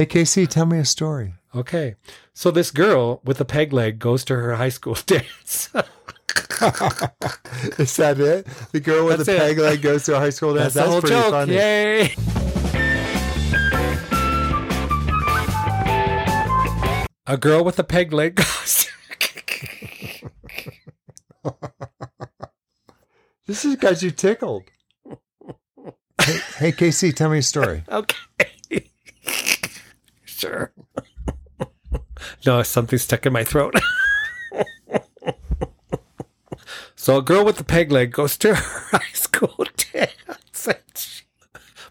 Hey, KC, tell me a story. Okay. So this girl with a peg leg goes to her high school dance. Is that it? The girl with a peg leg goes to a high school dance? That's pretty joke. Funny. Yay. A girl with a peg leg goes to... This has got you tickled. Hey, KC, tell me a story. Okay. Sure. No, something's stuck in my throat. So a girl with a peg leg goes to her high school dance.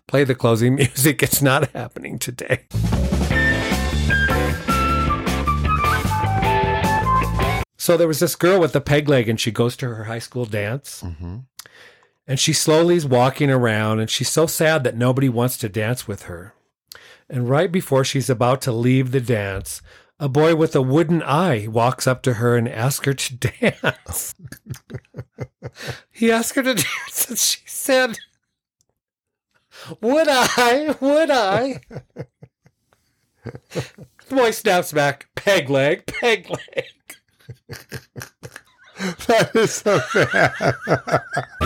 Play the closing music. It's not happening today. So there was this girl with a peg leg, and she goes to her high school dance. Mm-hmm. And she slowly is walking around, and she's so sad that nobody wants to dance with her. And right before she's about to leave the dance, a boy with a wooden eye walks up to her and asks her to dance. He asked her to dance, and she said, "Would I? Would I?" The boy snaps back, "Peg leg, peg leg." That is so bad.